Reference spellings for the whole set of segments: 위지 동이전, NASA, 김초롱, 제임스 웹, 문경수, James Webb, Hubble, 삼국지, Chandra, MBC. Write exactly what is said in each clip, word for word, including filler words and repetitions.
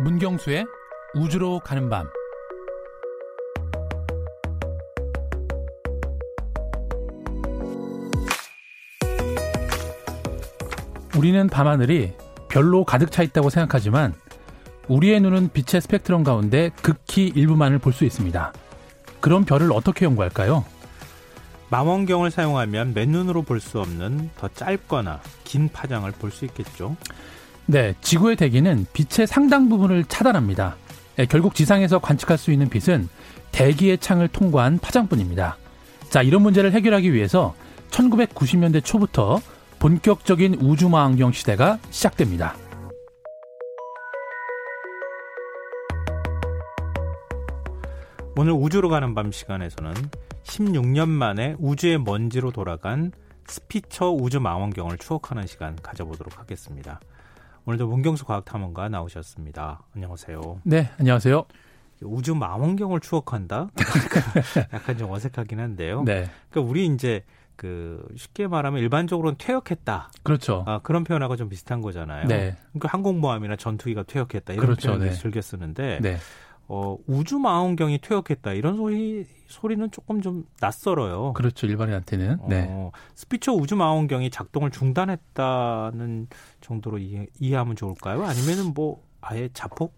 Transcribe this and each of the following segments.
문경수의 우주로 가는 밤. 우리는 밤하늘이 별로 가득 차 있다고 생각하지만 우리의 눈은 빛의 스펙트럼 가운데 극히 일부만을 볼 수 있습니다. 그럼 별을 어떻게 연구할까요? 망원경을 사용하면 맨눈으로 볼 수 없는 더 짧거나 긴 파장을 볼 수 있겠죠. 네, 지구의 대기는 빛의 상당 부분을 차단합니다. 네, 결국 지상에서 관측할 수 있는 빛은 대기의 창을 통과한 파장뿐입니다. 자, 이런 문제를 해결하기 위해서 천구백구십 년대 초부터 본격적인 우주망원경 시대가 시작됩니다. 오늘 우주로 가는 밤 시간에서는 십육 년 만에 우주의 먼지로 돌아간 스피처 우주망원경을 추억하는 시간 가져보도록 하겠습니다. 오늘도 문경수 과학탐험가 나오셨습니다. 안녕하세요. 네, 안녕하세요. 우주 망원경을 추억한다? 약간 좀 어색하긴 한데요. 네. 그러니까 우리 이제 그 쉽게 말하면 일반적으로는 퇴역했다. 그렇죠. 아, 그런 표현하고 좀 비슷한 거잖아요. 네. 그러니까 항공모함이나 전투기가 퇴역했다 이런 그렇죠. 표현을 네. 즐겨 쓰는데 네. 어, 우주 망원경이 퇴역했다 이런 소리 소리는 조금 좀 낯설어요. 그렇죠, 일반인한테는. 네. 어, 스피처 우주 망원경이 작동을 중단했다는 정도로 이해, 이해하면 좋을까요? 아니면은 뭐 아예 자폭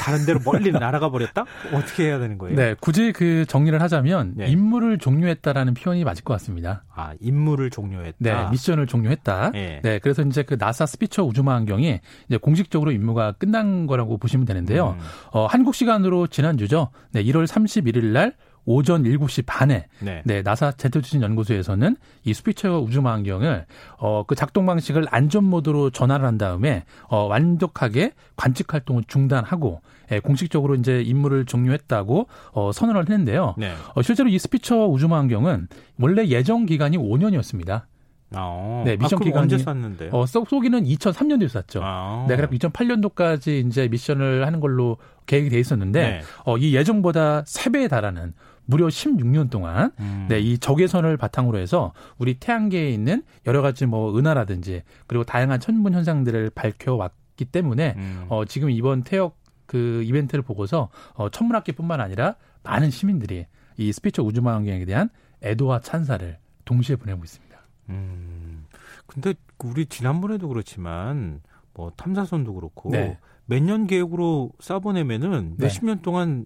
다른 데로 멀리 날아가 버렸다? 어떻게 해야 되는 거예요? 네, 굳이 그 정리를 하자면 네. 임무를 종료했다라는 표현이 맞을 것 같습니다. 아, 임무를 종료했다. 네, 미션을 종료했다. 네, 네 그래서 이제 그 나사 스피처 우주망원경이 이제 공식적으로 임무가 끝난 거라고 보시면 되는데요. 음. 어, 한국 시간으로 지난주죠. 네, 일월 삼십일일 날 오전 일곱 시 반에 네. 네, 나사 제트추진연구소에서는 이 스피처 우주망원경을 어, 그 작동 방식을 안전 모드로 전환을 한 다음에 어, 완벽하게 관측 활동을 중단하고 예, 공식적으로 이제 임무를 종료했다고 어, 선언을 했는데요. 네. 어, 실제로 이 스피처 우주망원경은 원래 예정 기간이 오 년이었습니다. 아, 네, 미션 아, 기간이 언제 쐈는데요? 어, 쏘기는 이천삼 년도에 쐈죠. 아, 네, 그래서 이천팔 년도까지 이제 미션을 하는 걸로 계획이 돼 있었는데 네. 어, 이 예정보다 세 배에 달하는 무려 십육 년 동안 음. 네, 이 적외선을 바탕으로 해서 우리 태양계에 있는 여러 가지 뭐 은하라든지 그리고 다양한 천문 현상들을 밝혀왔기 때문에 음. 어, 지금 이번 태역 그 이벤트를 보고서 어, 천문학계뿐만 아니라 많은 시민들이 이 스피처 우주망원경에 대한 애도와 찬사를 동시에 보내고 있습니다. 음, 근데 우리 지난번에도 그렇지만 뭐 탐사선도 그렇고 네. 몇 년 계획으로 쏴보내면은 네. 몇십 년 동안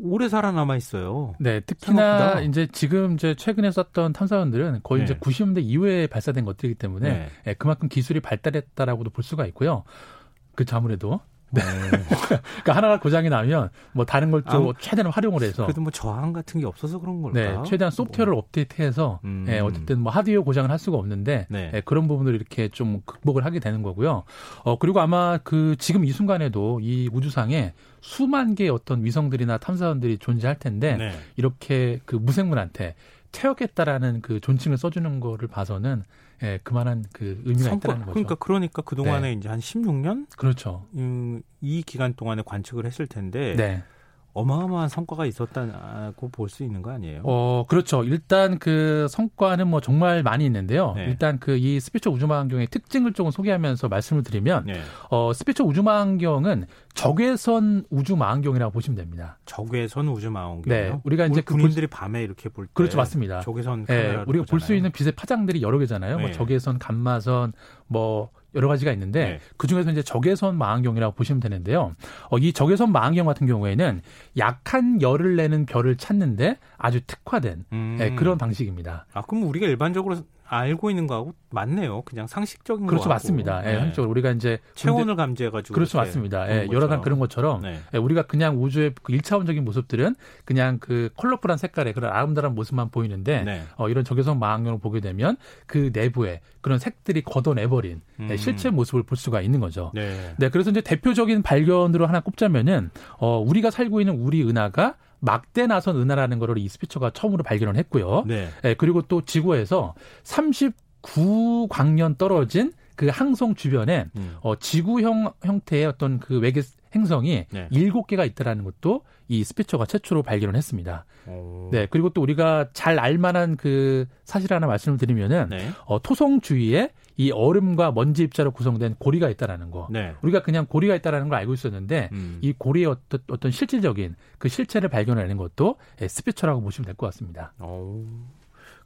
오래 살아남아 있어요. 네, 특히나 생각보다. 이제 지금 이제 최근에 쐈던 탐사선들은 거의 네. 이제 구십 년대 이후에 발사된 것들이기 때문에 네. 네, 그만큼 기술이 발달했다라고도 볼 수가 있고요. 그 아무래도. 네. 그러니까 하나가 고장이 나면 뭐 다른 걸 또 최대한 활용을 해서 그래도 뭐 저항 같은 게 없어서 그런 걸까? 네, 최대한 소프트웨어를 뭐. 업데이트해서 음. 네, 어쨌든 뭐 하드웨어 고장을 할 수가 없는데 네. 네, 그런 부분을 이렇게 좀 극복을 하게 되는 거고요. 어 그리고 아마 그 지금 이 순간에도 이 우주상에 수만 개의 어떤 위성들이나 탐사선들이 존재할 텐데 네. 이렇게 그 무생물한테 퇴역했다라는 그 존칭을 써주는 거를 봐서는 예, 그만한 그 의미가 성과, 있다는 거죠. 그러니까 그러니까 그 동안에 네. 이제 한 십육 년, 그렇죠. 음, 이 기간 동안에 관측을 했을 텐데 네. 어마어마한 성과가 있었다고 볼 수 있는 거 아니에요? 어, 그렇죠. 일단 그 성과는 뭐 정말 많이 있는데요. 네. 일단 그 이 스피처 우주망원경의 특징을 조금 소개하면서 말씀을 드리면, 네. 어, 스피처 우주망원경은 적외선 우주망원경이라고 보시면 됩니다. 적외선 우주망원경요? 네, 우리가 이제 우리 군인들이 그 볼... 밤에 이렇게 볼 때, 그렇죠, 맞습니다. 적외선 카메라 네, 우리가 볼 수 있는 빛의 파장들이 여러 개잖아요. 네. 뭐 적외선, 감마선, 뭐 여러 가지가 있는데 네. 그중에서 이제 적외선 망원경이라고 보시면 되는데요. 어, 이 적외선 망원경 같은 경우에는 약한 열을 내는 별을 찾는데 아주 특화된 음. 네, 그런 방식입니다. 아, 그럼 우리가 일반적으로 알고 있는 거하고 맞네요. 그냥 상식적인 그렇죠, 거하고. 맞습니다. 예, 네. 상식적으로 우리가 이제 체온을 근데, 감지해가지고 그렇죠, 맞습니다. 예, 여러 가지 그런 것처럼 네. 예, 우리가 그냥 우주의 그 일 차원적인 모습들은 그냥 그 컬러풀한 색깔의 그런 아름다운 모습만 보이는데 네. 어, 이런 적외선 망원경을 보게 되면 그 내부에 그런 색들이 걷어내버린 음. 예, 실체 모습을 볼 수가 있는 거죠. 네. 네, 그래서 이제 대표적인 발견으로 하나 꼽자면은 어, 우리가 살고 있는 우리 은하가 막대 나선 은하라는 걸 이 스피처가 처음으로 발견을 했고요. 네. 예, 그리고 또 지구에서 삼십구 광년 떨어진 그 항성 주변에 음. 어, 지구형 형태의 어떤 그 외계 행성이 네. 일곱 개가 있다라는 것도 이 스피처가 최초로 발견을 했습니다. 오. 네. 그리고 또 우리가 잘 알만한 그 사실 하나 말씀을 드리면은 네. 어, 토성 주위에 이 얼음과 먼지 입자로 구성된 고리가 있다라는 거. 네. 우리가 그냥 고리가 있다라는 걸 알고 있었는데 음. 이 고리의 어떤, 어떤 실질적인 그 실체를 발견하는 것도 스피처라고 보시면 될 것 같습니다. 오.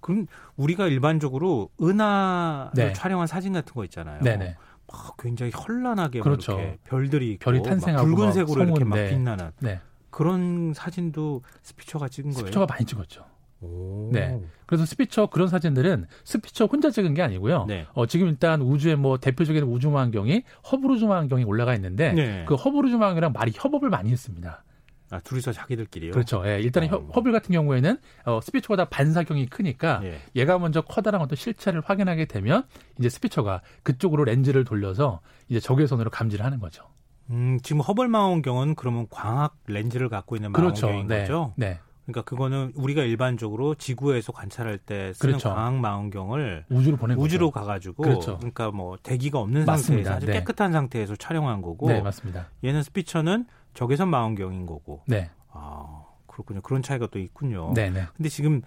그럼 우리가 일반적으로 은하를 네. 촬영한 사진 같은 거 있잖아요. 네네. 막 굉장히 현란하게 그렇죠. 이렇게 별들이 있고 별이 탄생하고 막 붉은색으로 막 이렇게 막 네. 빛나는 네. 그런 사진도 스피처가 찍은 거예요? 스피처가 많이 찍었죠. 오. 네. 그래서 스피처 그런 사진들은 스피처 혼자 찍은 게 아니고요. 네. 어, 지금 일단 우주의 뭐 대표적인 우주망원경이 허블 우주망원경이 올라가 있는데 네. 그 허블 우주망원경이랑 많이 협업을 많이 했습니다. 아, 둘이서 자기들끼리요? 그렇죠. 예, 일단은 어. 허블 같은 경우에는 어, 스피처보다 반사경이 크니까 예. 얘가 먼저 커다란 어떤 실체를 확인하게 되면 이제 스피처가 그쪽으로 렌즈를 돌려서 이제 적외선으로 감지를 하는 거죠. 음, 지금 허블 망원경은 그러면 광학 렌즈를 갖고 있는 그렇죠. 망원경인 네. 거죠? 네. 그러니까 그거는 우리가 일반적으로 지구에서 관찰할 때 쓰는 그렇죠. 광학 망원경을 우주로 보낸 우주로 거죠. 가가지고 그렇죠. 그러니까 뭐 대기가 없는 맞습니다. 상태에서 아주 네. 깨끗한 상태에서 촬영한 거고. 네, 맞습니다. 얘는 스피처는 적외선 망원경인 거고. 네. 아, 그렇군요. 그런 차이가 또 있군요. 네, 네. 근데 지금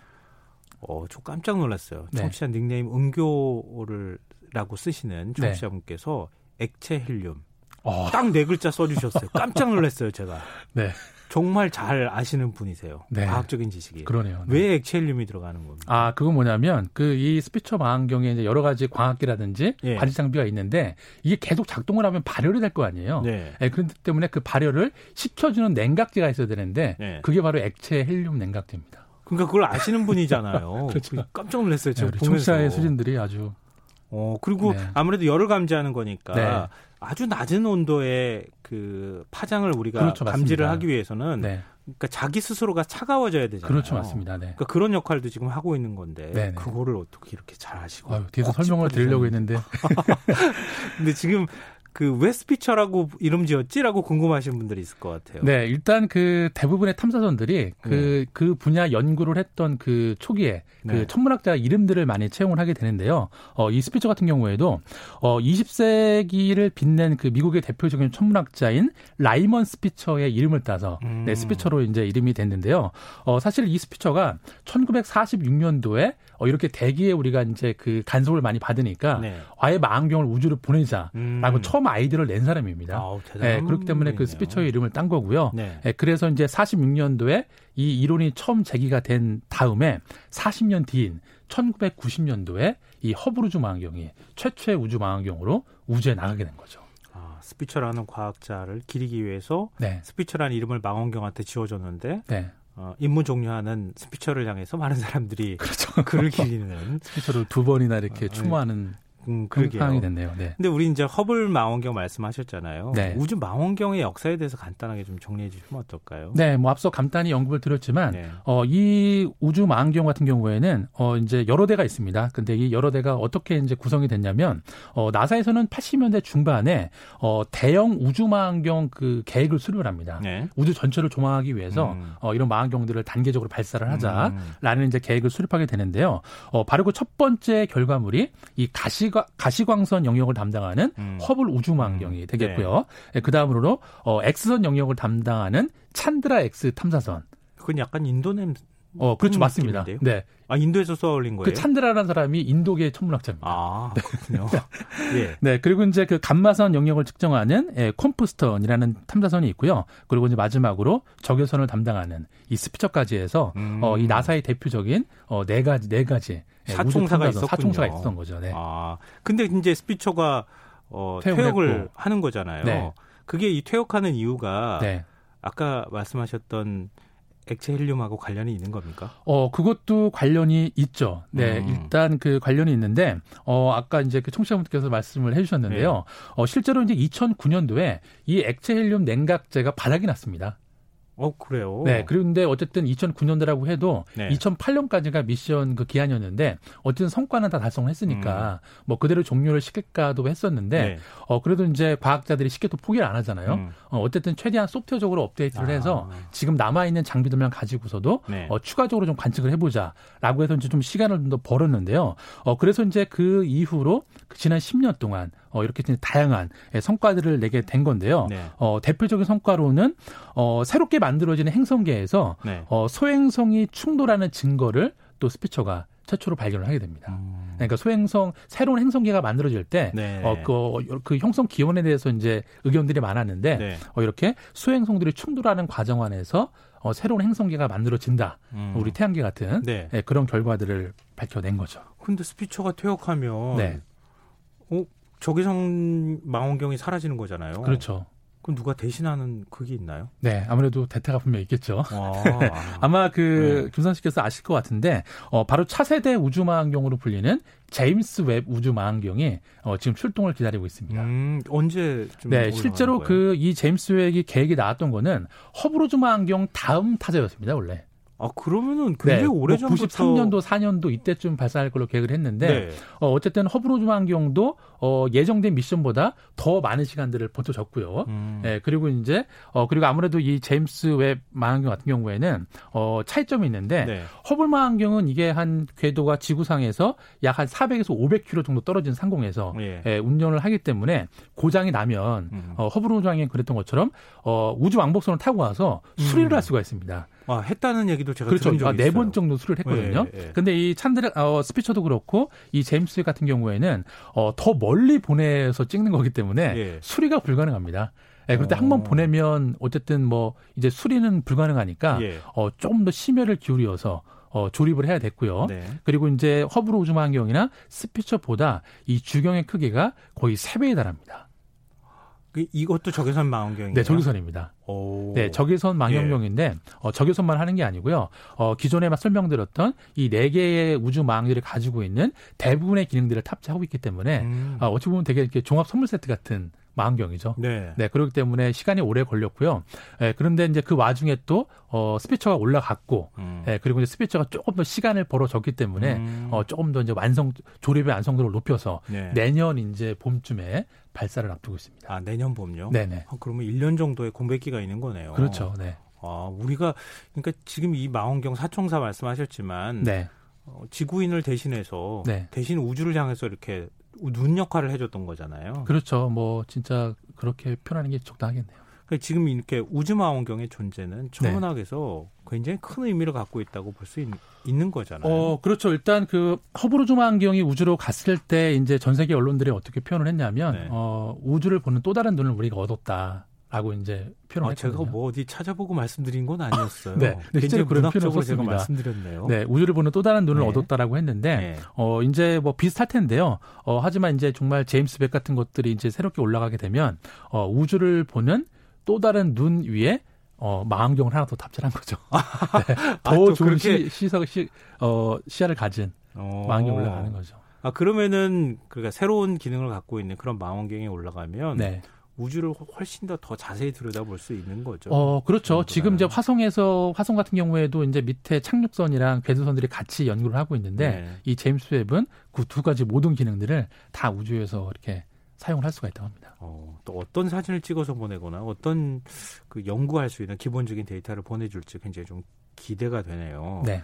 어, 저 깜짝 놀랐어요. 네. 청취자 닉네임 은교를라고 쓰시는 청취자분께서 네. 액체 헬륨. 어. 딱 네 글자 써주셨어요. 깜짝 놀랐어요, 제가. 네. 정말 잘 아시는 분이세요. 네. 과학적인 지식이. 그러네요. 네. 왜 액체 헬륨이 들어가는 겁니까? 아, 그건 뭐냐면 그 이 스피처 망원경에 이제 여러 가지 광학기라든지 예. 관측 장비가 있는데 이게 계속 작동을 하면 발열이 될 거 아니에요. 네. 예, 그렇기 때문에 그 발열을 식혀주는 냉각제가 있어야 되는데 예. 그게 바로 액체 헬륨 냉각제입니다. 그러니까 그걸 아시는 분이잖아요. 그렇죠. 깜짝 놀랐어요. 제가 네, 보면서. 청취자의 수준들이 아주. 어, 그리고 네. 아무래도 열을 감지하는 거니까. 네. 아주 낮은 온도의 그 파장을 우리가 그렇죠, 감지를 하기 위해서는 네. 그러니까 자기 스스로가 차가워져야 되잖아요. 그렇죠, 맞습니다. 네. 그러니까 그런 역할도 지금 하고 있는 건데 네네. 그거를 어떻게 이렇게 잘 아시고 아유, 뒤에서 설명을 드리려고 했는데 근데 지금 그 왜 스피처라고 이름 지었지라고 궁금하신 분들이 있을 것 같아요. 네, 일단 그 대부분의 탐사선들이 그그 네. 그 분야 연구를 했던 그 초기에 네. 그 천문학자 이름들을 많이 채용을 하게 되는데요. 어, 이 스피처 같은 경우에도 어, 이십 세기를 빛낸 그 미국의 대표적인 천문학자인 라이먼 스피처의 이름을 따서 음. 네, 스피처로 이제 이름이 됐는데요. 어, 사실 이 스피처가 천구백사십육 년도에 어, 이렇게 대기에 우리가 이제 그 간섭을 많이 받으니까 네. 아예 망원경을 우주로 보내자라고 음. 처음 아이디어를 낸 사람입니다. 아우, 네, 그렇기 때문에 그 스피처의 이름을 딴 거고요. 네. 네, 그래서 이제 사십육 년도에 이 이론이 처음 제기가 된 다음에 사십 년 뒤인 천구백구십 년도에 이 허블 우주 망원경이 최초의 우주 망원경으로 우주에 나가게 된 거죠. 아, 스피처라는 과학자를 기리기 위해서 네. 스피처라는 이름을 망원경한테 지어줬는데 네. 어, 임무 종료하는 스피처를 향해서 많은 사람들이 그렇죠. 그를 기리는 스피처를 두 번이나 이렇게 추모하는. 음, 그렇게 상황이 됐네요. 네. 근데 우리 이제 허블 망원경 말씀하셨잖아요. 네. 우주 망원경의 역사에 대해서 간단하게 좀 정리해 주시면 어떨까요? 네, 뭐 앞서 간단히 언급을 드렸지만 네. 어, 이 우주 망원경 같은 경우에는 어, 이제 여러 대가 있습니다. 근데 이 여러 대가 어떻게 이제 구성이 됐냐면 어, 나사에서는 팔십 년대 중반에 어, 대형 우주 망원경 그 계획을 수립을 합니다. 네. 우주 전체를 조망하기 위해서 음. 어, 이런 망원경들을 단계적으로 발사를 하자라는 음. 이제 계획을 수립하게 되는데요. 어, 바로 그 첫 번째 결과물이 이 가시 가시광선 영역을 담당하는 음. 허블 우주망원경이 되겠고요. 네. 그 다음으로 어, X선 영역을 담당하는 찬드라 X 탐사선. 그건 약간 인도 냄새. 어, 그렇죠, 맞습니다. 느낌인데요? 네. 아, 인도에서 쏘아올린 거예요? 그 찬드라라는 사람이 인도계 천문학자입니다. 아, 그렇군요. 예. 네, 그리고 이제 그 감마선 영역을 측정하는 예, 콤프스턴이라는 탐사선이 있고요. 그리고 이제 마지막으로 적외선을 담당하는 이 스피처까지 해서 음. 어, 이 나사의 대표적인 어, 네 가지, 네 가지. 예, 사총사가 있었군요. 사총사가 있었던 거죠. 네. 아, 근데 이제 스피처가 어, 퇴역을 하는 거잖아요. 네. 그게 이 퇴역하는 이유가 네. 아까 말씀하셨던 액체 헬륨하고 관련이 있는 겁니까? 어, 그것도 관련이 있죠. 네, 음. 일단 그 관련이 있는데, 어, 아까 이제 그 청취자분께서 말씀을 해주셨는데요. 네. 어, 실제로 이제 이천구 년도에 이 액체 헬륨 냉각제가 바닥이 났습니다. 어, 그래요? 네, 그런데 어쨌든 이천구 년도라고 해도 네. 이천팔 년까지가 미션 그 기한이었는데 어쨌든 성과는 다 달성을 했으니까 음. 뭐 그대로 종료를 시킬까도 했었는데 네. 어, 그래도 이제 과학자들이 쉽게 또 포기를 안 하잖아요. 음. 어, 어쨌든 최대한 소프트웨어적으로 업데이트를 아. 해서 지금 남아있는 장비들만 가지고서도 네. 어, 추가적으로 좀 관측을 해보자라고 해서 이제 좀 시간을 좀 더 벌었는데요. 어, 그래서 이제 그 이후로 지난 십 년 동안 어, 이렇게 다양한 성과들을 내게 된 건데요. 네. 어, 대표적인 성과로는 어, 새롭게 만들어지는 행성계에서 네. 어, 소행성이 충돌하는 증거를 또 스피처가 최초로 발견을 하게 됩니다. 음. 그러니까 소행성 새로운 행성계가 만들어질 때 네. 어, 그, 그 형성 기원에 대해서 이제 의견들이 많았는데 네. 어, 이렇게 소행성들이 충돌하는 과정 안에서 어, 새로운 행성계가 만들어진다. 음. 우리 태양계 같은 네. 네, 그런 결과들을 밝혀낸 거죠. 근데 스피처가 퇴역하면 네. 어, 저기성 망원경이 사라지는 거잖아요. 그렇죠. 그럼 누가 대신하는 그게 있나요? 네, 아무래도 대타가 분명히 있겠죠. 아, 아마 그 네. 김선식께서 아실 것 같은데 어, 바로 차세대 우주망원경으로 불리는 제임스 웹 우주망원경이 어, 지금 출동을 기다리고 있습니다. 음, 언제 좀 네, 실제로 그 이 제임스 웹이 계획이 나왔던 거는 허블 우주망원경 다음 타자였습니다, 원래. 아, 그러면은 굉장히 네, 오래 전부터 구십삼 년도, 사 년도 이때쯤 발사할 걸로 계획을 했는데 네. 어, 어쨌든 허블 우주망원경도 어, 예정된 미션보다 더 많은 시간들을 버텨줬고요. 음. 네, 그리고 이제 어, 그리고 아무래도 이 제임스 웹 망원경 같은 경우에는 어, 차이점이 있는데 네. 허블 망원경은 이게 한 궤도가 지구상에서 약 한 사백에서 오백 킬로미터 정도 떨어진 상공에서 예. 예, 운전을 하기 때문에 고장이 나면 음. 어, 허블 우주망원경이 그랬던 것처럼 어, 우주 왕복선을 타고 와서 수리를 음. 할 수가 있습니다. 아, 했다는 얘기도 제가 그렇죠. 들은 적이 아, 있어요. 네 번 정도 수리를 했거든요. 예, 예. 근데 이 찬드라 어, 스피처도 그렇고 이 제임스 웹 같은 경우에는 어, 더 멀리 보내서 찍는 거기 때문에 예. 수리가 불가능합니다. 예, 그런데 한 번 보내면 어쨌든 뭐 이제 수리는 불가능하니까 예. 어, 조금 더 심혈을 기울여서 어, 조립을 해야 됐고요. 네. 그리고 이제 허블 우주망원경이나 스피처보다 이 주경의 크기가 거의 세 배에 달합니다. 이것도 저기선 망원경이에요? 네, 저기선입니다. 오. 네, 저기선 망원경인데 예. 어, 저기선만 하는 게 아니고요. 어, 기존에 막 설명드렸던 이 네 개의 우주 망원경을 가지고 있는 대부분의 기능들을 탑재하고 있기 때문에 음. 어, 어찌 보면 되게 이렇게 종합 선물 세트 같은 망원경이죠. 네. 네, 그렇기 때문에 시간이 오래 걸렸고요. 네, 그런데 이제 그 와중에 또 어, 스피처가 올라갔고, 음. 네, 그리고 이제 스피처가 조금 더 시간을 벌어졌기 때문에 음. 어, 조금 더 이제 완성 조립의 완성도를 높여서 네. 내년 이제 봄쯤에 발사를 앞두고 있습니다. 아, 내년 봄요? 네네. 아, 그러면 일 년 정도의 공백기가 있는 거네요. 그렇죠. 네. 아, 우리가 그러니까 지금 이 망원경 사총사 말씀하셨지만, 네. 어, 지구인을 대신해서 네. 대신 우주를 향해서 이렇게 눈 역할을 해줬던 거잖아요. 그렇죠. 뭐 진짜 그렇게 표현하는 게 적당하겠네요. 그러니까 지금 이렇게 우주망원경의 존재는 천문학에서 네. 굉장히 큰 의미를 갖고 있다고 볼 수 있는 거잖아요. 어, 그렇죠. 일단 그 허블 우주망원경이 우주로 갔을 때 이제 전 세계 언론들이 어떻게 표현을 했냐면 네. 어, 우주를 보는 또 다른 눈을 우리가 얻었다. 라고 이제 표현을 아, 했거든요. 제가 뭐 어디 찾아보고 말씀드린 건 아니었어요. 네, 굉장히 그런 표현을 제가 말씀드렸네요. 네, 우주를 보는 또 다른 눈을 네. 얻었다라고 했는데 네. 어 이제 뭐 비슷할 텐데요. 어 하지만 이제 정말 제임스 웹 같은 것들이 이제 새롭게 올라가게 되면 어 우주를 보는 또 다른 눈 위에 어 망원경을 하나 더 탑재한 거죠. 네, 더 아, 좋은 그렇게... 시, 시석 시, 어, 시야를 가진 어... 망원경 올라가는 거죠. 아 그러면은 그러니까 새로운 기능을 갖고 있는 그런 망원경이 올라가면. 네. 우주를 훨씬 더 더 자세히 들여다볼 수 있는 거죠. 어, 그렇죠. 지금 이제 화성에서 화성 같은 경우에도 이제 밑에 착륙선이랑 궤도선들이 같이 연구를 하고 있는데 네. 이 제임스 웹은 그 두 가지 모든 기능들을 다 우주에서 이렇게 사용을 할 수가 있다고 합니다. 어, 또 어떤 사진을 찍어서 보내거나 어떤 그 연구할 수 있는 기본적인 데이터를 보내줄지 굉장히 좀 기대가 되네요. 네.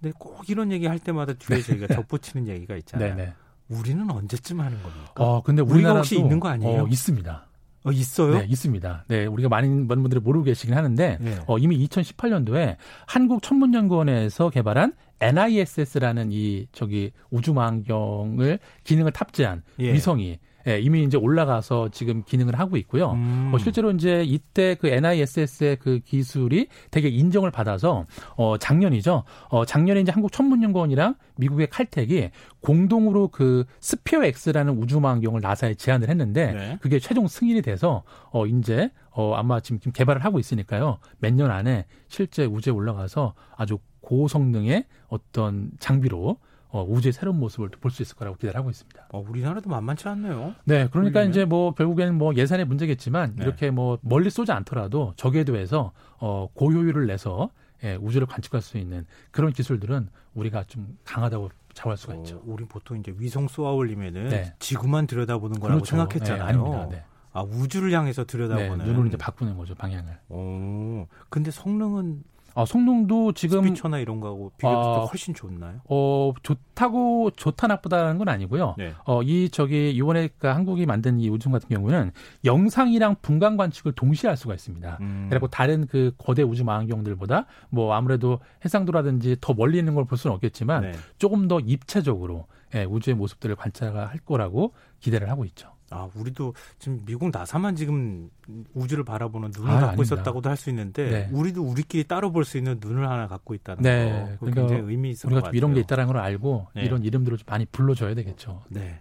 근데 꼭 이런 얘기 할 때마다 뒤에 저희가 덧붙이는 얘기가 있잖아요. 네, 네. 우리는 언제쯤 하는 겁니까? 어, 근데 우리가 혹시 있는 거 아니에요? 어, 있습니다. 어, 있어요? 네, 있습니다. 네, 우리가 많은 분들이 모르고 계시긴 하는데 네. 어, 이미 이천십팔 년도에 한국천문연구원에서 개발한 엔 아이 에스 에스라는 이 저기 우주망원경을 기능을 탑재한 예. 위성이 예, 이미 이제 올라가서 지금 기능을 하고 있고요. 음. 어, 실제로 이제 이때 그 엔 아이 에스 에스의 그 기술이 되게 인정을 받아서 어, 작년이죠. 어, 작년에 이제 한국천문연구원이랑 미국의 칼텍이 공동으로 그 스피어 X라는 우주망원경을 나사에 제안을 했는데 네. 그게 최종 승인이 돼서 어, 이제 어, 아마 지금 개발을 하고 있으니까요. 몇 년 안에 실제 우주에 올라가서 아주 고성능의 어떤 장비로 어, 우주의 새로운 모습을 볼 수 있을 거라고 기대를 하고 있습니다. 어, 우리나라도 만만치 않네요. 네, 그러니까 우리는. 이제 뭐 결국에는 뭐 예산의 문제겠지만 네. 이렇게 뭐 멀리 쏘지 않더라도 저궤도에서 어, 고효율을 내서 예, 우주를 관측할 수 있는 그런 기술들은 우리가 좀 강하다고 자부할 수가 어, 있죠. 우리 보통 이제 위성 쏘아올리면은 네. 지구만 들여다보는 거라고 그렇죠. 생각했잖아요. 네, 아닙니다. 네. 아, 우주를 향해서 들여다보는. 네, 눈으로 이제 바꾸는 거죠, 방향을. 오, 근데 성능은. 아, 성능도 지금 스피처나 이런 거하고 비교도 아, 훨씬 좋나요? 어, 좋다고 좋다 나쁘다는 건 아니고요. 네. 어, 이 저기 이번에 한국이 만든 이 우주선 같은 경우는 영상이랑 분광 관측을 동시에 할 수가 있습니다. 음. 그리고 다른 그 거대 우주 망원경들보다 뭐 아무래도 해상도라든지 더 멀리 있는 걸 볼 수는 없겠지만 네. 조금 더 입체적으로 예, 우주의 모습들을 관찰할 거라고 기대를 하고 있죠. 아, 우리도 지금 미국 나사만 지금 우주를 바라보는 눈을 아, 갖고 아닙니다. 있었다고도 할 수 있는데 네. 우리도 우리끼리 따로 볼 수 있는 눈을 하나 갖고 있다는 네. 거 그러니까 굉장히 의미 있을 것 같아요. 우리가 이런 게 있다는 걸 알고 네. 이런 이름들을 좀 많이 불러줘야 되겠죠. 네.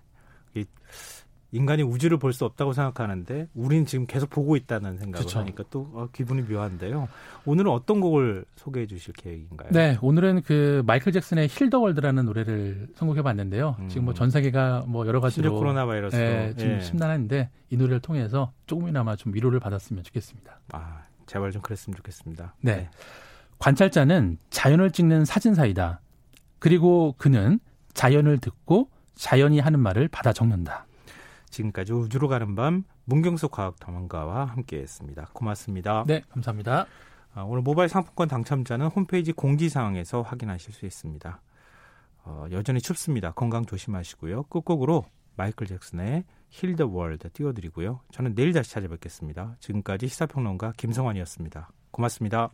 인간이 우주를 볼 수 없다고 생각하는데 우리는 지금 계속 보고 있다는 생각을 그쵸. 하니까 또 아, 기분이 묘한데요. 오늘은 어떤 곡을 소개해 주실 계획인가요? 네, 오늘은 그 마이클 잭슨의 힐 더 월드라는 노래를 선곡해 봤는데요. 음. 지금 뭐 전 세계가 뭐 여러 가지로 코로나 바이러스 예, 지금 예. 심란한데 이 노래를 통해서 조금이나마 좀 위로를 받았으면 좋겠습니다. 아, 제발 좀 그랬으면 좋겠습니다. 네. 네. 관찰자는 자연을 찍는 사진사이다. 그리고 그는 자연을 듣고 자연이 하는 말을 받아 적는다. 지금까지 우주로 가는 밤 문경수 과학탐험가와 함께했습니다. 고맙습니다. 네, 감사합니다. 오늘 모바일 상품권 당첨자는 홈페이지 공지사항에서 확인하실 수 있습니다. 어, 여전히 춥습니다. 건강 조심하시고요. 끝곡으로 마이클 잭슨의 Heal the World 띄워드리고요. 저는 내일 다시 찾아뵙겠습니다. 지금까지 시사평론가 김성환이었습니다. 고맙습니다.